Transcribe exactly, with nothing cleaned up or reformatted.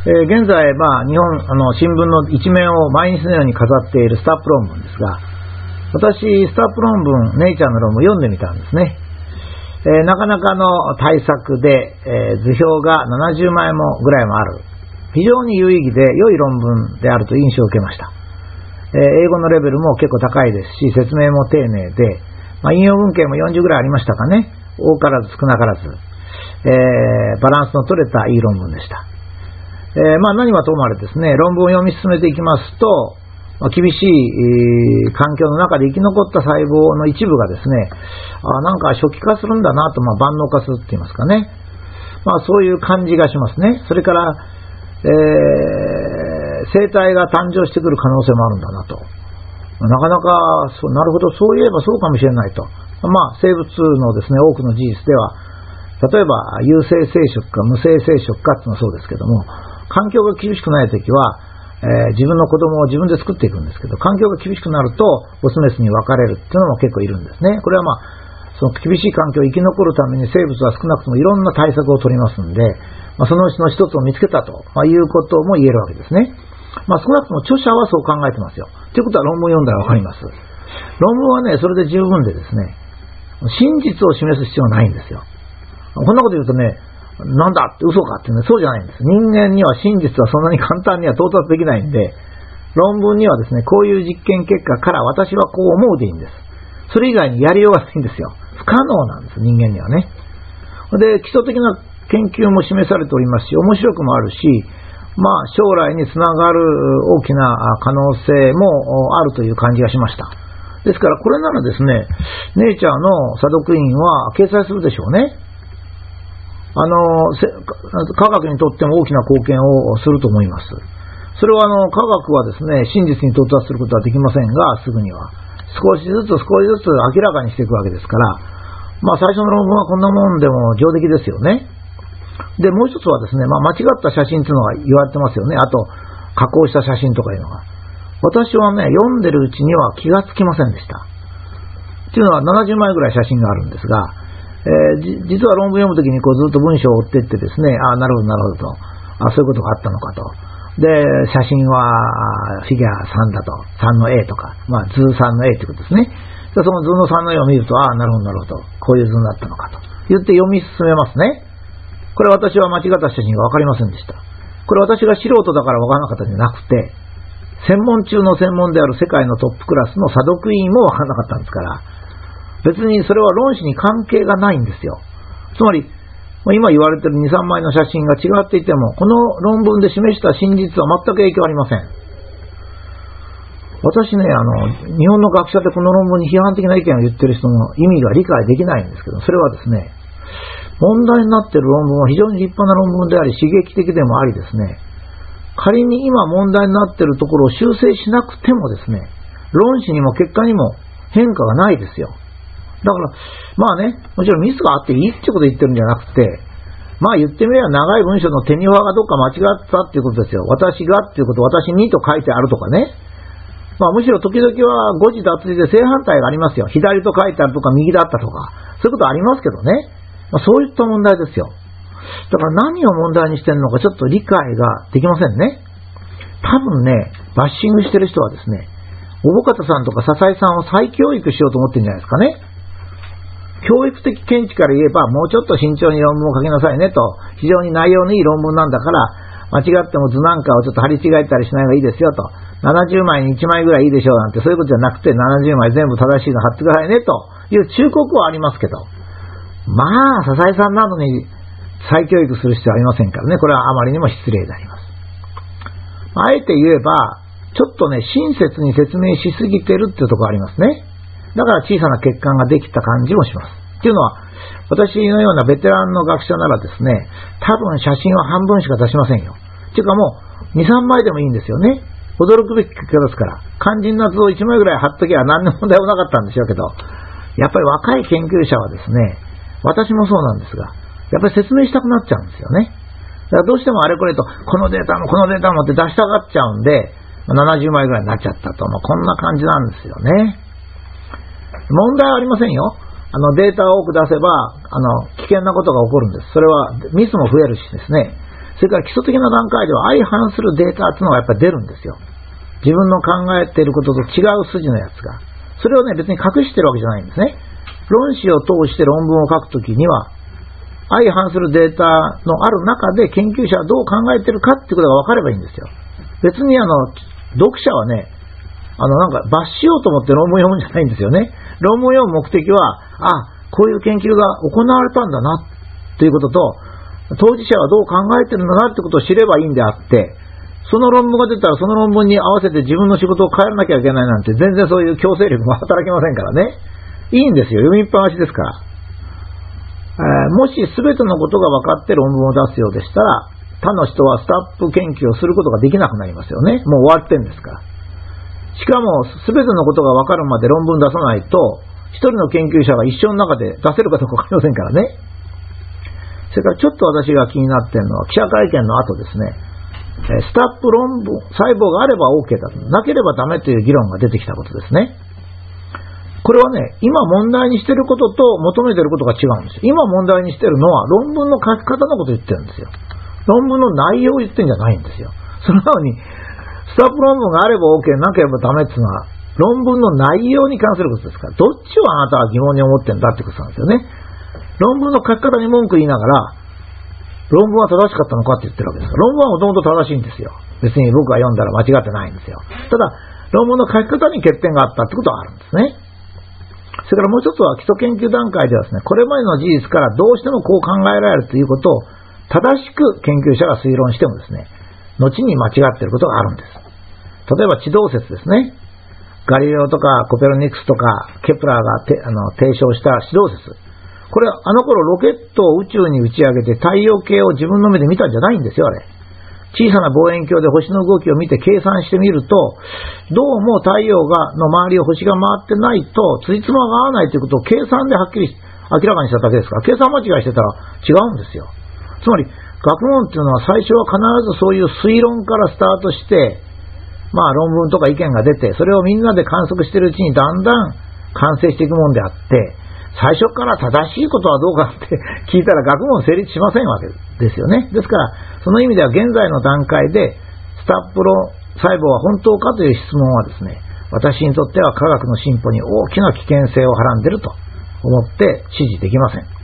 えー、現在、まあ、日本あの新聞の一面を毎日のように飾っているスタップ論文ですが、私スタップ論文、ネイチャーの論文を読んでみたんですね。えー、なかなかの対策で、えー、図表がななじゅうまいもぐらいもある、非常に有意義で良い論文であるという印象を受けました。えー、英語のレベルも結構高いですし、説明も丁寧で、まあ、引用文献もよんじゅうぐらいありましたかね。多からず少なからず、えー、バランスの取れたいい論文でした。えーまあ、何はともあれですね、論文を読み進めていきますと、まあ、厳しい、えー、環境の中で生き残った細胞の一部がですね、あなんか初期化するんだなと、まあ、万能化するって言いますかね、まあ、そういう感じがしますね。それから、えー、生体が誕生してくる可能性もあるんだなと、なかなかそうなるほど、そういえばそうかもしれないと、まあ、生物のですね多くの事実では、例えば有性生殖か無性生殖かっていうのはそうですけども、環境が厳しくないときは、えー、自分の子供を自分で作っていくんですけど、環境が厳しくなるとオスメスに分かれるっていうのも結構いるんですね。これはまあその厳しい環境を生き残るために生物は少なくともいろんな対策を取りますんで、まあ、そのうちの一つを見つけたと、まあ、いうことも言えるわけですね。まあ、少なくとも著者はそう考えてますよ。ということは論文を読んだら分かります。論文はね、それで十分でですね、真実を示す必要はないんですよ。こんなこと言うとね、なんだって嘘かってね、そうじゃないんです。人間には真実はそんなに簡単には到達できないんで、論文にはですね、こういう実験結果から私はこう思うでいいんです。それ以外にやりようがないんですよ。不可能なんです、人間にはね。で、基礎的な研究も示されておりますし、面白くもあるし、まあ将来につながる大きな可能性もあるという感じがしました。ですから、これならですね、ネイチャーの査読員は掲載するでしょうね。あの科学にとっても大きな貢献をすると思います。それはあの科学はですね、真実に到達することはできませんが、すぐには少しずつ少しずつ明らかにしていくわけですから、まあ最初の論文はこんなもんでも上出来ですよね。で、もう一つはですね、まあ、間違った写真というのが言われてますよね。あと加工した写真とかいうのが、私はね、読んでるうちには気がつきませんでした。というのはななじゅうまいぐらい写真があるんですが、えー、実は論文読むときにこうずっと文章を追っていってですね、ああなるほどなるほどと、あそういうことがあったのかと、で写真はフィギュアさんだと、さんの A とか、まあ、図さんの A ということですね。でその図のさんの A を見ると、ああなるほどなるほど、こういう図になったのかと言って読み進めますね。これ私は間違った写真が分かりませんでした。これ私が素人だから分からなかったんじゃなくて、専門中の専門である世界のトップクラスの査読員も分からなかったんですから、別にそれは論旨に関係がないんですよ。つまり今言われている に,さん 枚の写真が違っていても、この論文で示した真実は全く影響ありません。私ね、あの日本の学者でこの論文に批判的な意見を言ってる人の意味が理解できないんですけど、それはですね、問題になっている論文は非常に立派な論文であり、刺激的でもありですね、仮に今問題になっているところを修正しなくてもですね、論旨にも結果にも変化がないですよ。だからまあね、もちろんミスがあっていいってことを言ってるんじゃなくて、まあ言ってみれば長い文章の手に輪がどっか間違ったっていうことですよ。私がっていうこと、私にと書いてあるとかね、まあむしろ時々は誤字脱字で正反対がありますよ。左と書いてあるとか右だったとか、そういうことありますけどね、まあ、そういった問題ですよ。だから何を問題にしてるのかちょっと理解ができませんね。多分ね、バッシングしてる人はですね、小保方さんとか笹井さんを再教育しようと思ってるんじゃないですかね。教育的見地から言えば、もうちょっと慎重に論文を書きなさいねと、非常に内容のいい論文なんだから間違っても図なんかをちょっと張り違えたりしない方がいいですよと、ななじゅうまいにいちまいぐらいいいでしょうなんて、そういうことじゃなくて、ななじゅうまい全部正しいの貼ってくださいねという忠告はありますけど、まあ笹井さんなどに再教育する必要はありませんからね、これはあまりにも失礼であります。あえて言えば、ちょっとね、親切に説明しすぎてるっていうところありますね。だから小さな欠陥ができた感じもします。っていうのは、私のようなベテランの学者ならですね、多分写真は半分しか出しませんよ。っていうか、もう に,さん 枚でもいいんですよね。驚くべき結果ですから、肝心な図をいちまいぐらい貼っときゃ何の問題もなかったんでしょうけど、やっぱり若い研究者はですね、私もそうなんですが、やっぱり説明したくなっちゃうんですよね。だからどうしてもあれこれと、このデータもこのデータもって出したがっちゃうんで、ななじゅうまいぐらいになっちゃったと、まあ、こんな感じなんですよね。問題はありませんよ。あのデータを多く出せば、あの危険なことが起こるんです。それはミスも増えるしですね、それから基礎的な段階では相反するデータっていうのがやっぱり出るんですよ。自分の考えていることと違う筋のやつが。それをね、別に隠してるわけじゃないんですね。論旨を通して論文を書くときには、相反するデータのある中で研究者はどう考えてるかっていうことが分かればいいんですよ。別にあの、読者はね、あのなんか罰しようと思って論文読むんじゃないんですよね。論文読む目的は、あ、こういう研究が行われたんだなっていうことと、当事者はどう考えてるんだなってことを知ればいいんであって、その論文が出たらその論文に合わせて自分の仕事を変えなきゃいけないなんて全然そういう強制力も働きませんからね。いいんですよ。読みっぱなしですから。えー、もし全てのことが分かって論文を出すようでしたら、他の人はスタップ研究をすることができなくなりますよね。もう終わってんですから。しかも全てのことが分かるまで論文出さないと、一人の研究者が一生の中で出せるかどうか分かりませんからね。それからちょっと私が気になっているのは、記者会見の後ですね、スタップ論文細胞があれば OK だ、なければダメという議論が出てきたことですね。これはね、今問題にしていることと求めていることが違うんですよ。今問題にしているのは論文の書き方のことを言ってるんですよ。論文の内容を言ってるんじゃないんですよ。そのようにスタップ論文があれば OK、なければダメというのは論文の内容に関することですから、どっちをあなたは疑問に思ってるんだということなんですよね。論文の書き方に文句言いながら、論文は正しかったのかって言ってるわけですから、論文はもともと正しいんですよ。別に僕が読んだら間違ってないんですよ。ただ、論文の書き方に欠点があったってことはあるんですね。それからもう一つは、基礎研究段階ではですね、これまでの事実からどうしてもこう考えられるということを正しく研究者が推論してもですね、後に間違っていることがあるんです。例えば地動説ですね。ガリレオとかコペルニクスとかケプラーがてあの提唱した地動説。これはあの頃ロケットを宇宙に打ち上げて太陽系を自分の目で見たんじゃないんですよ、あれ。小さな望遠鏡で星の動きを見て計算してみると、どうも太陽がの周りを星が回ってないとつじつまが合わないということを計算ではっきり明らかにしただけですから、計算間違いしてたら違うんですよ。つまり学問っていうのは最初は必ずそういう推論からスタートして、まあ論文とか意見が出て、それをみんなで観測しているうちにだんだん完成していくもんであって、最初から正しいことはどうかって聞いたら学問成立しませんわけですよね。ですからその意味では現在の段階でスタップ論細胞は本当かという質問はですね、私にとっては科学の進歩に大きな危険性をはらんでいると思って支持できません。